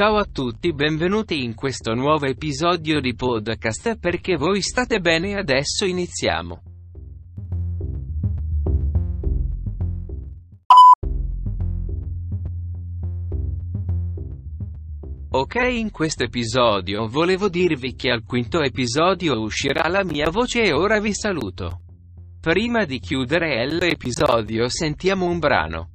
Ciao a tutti, benvenuti in questo nuovo episodio di podcast Perché voi state bene. Adesso iniziamo. Ok, in questo episodio volevo dirvi che al quinto episodio uscirà la mia voce e ora vi saluto. Prima di chiudere l'episodio sentiamo un brano.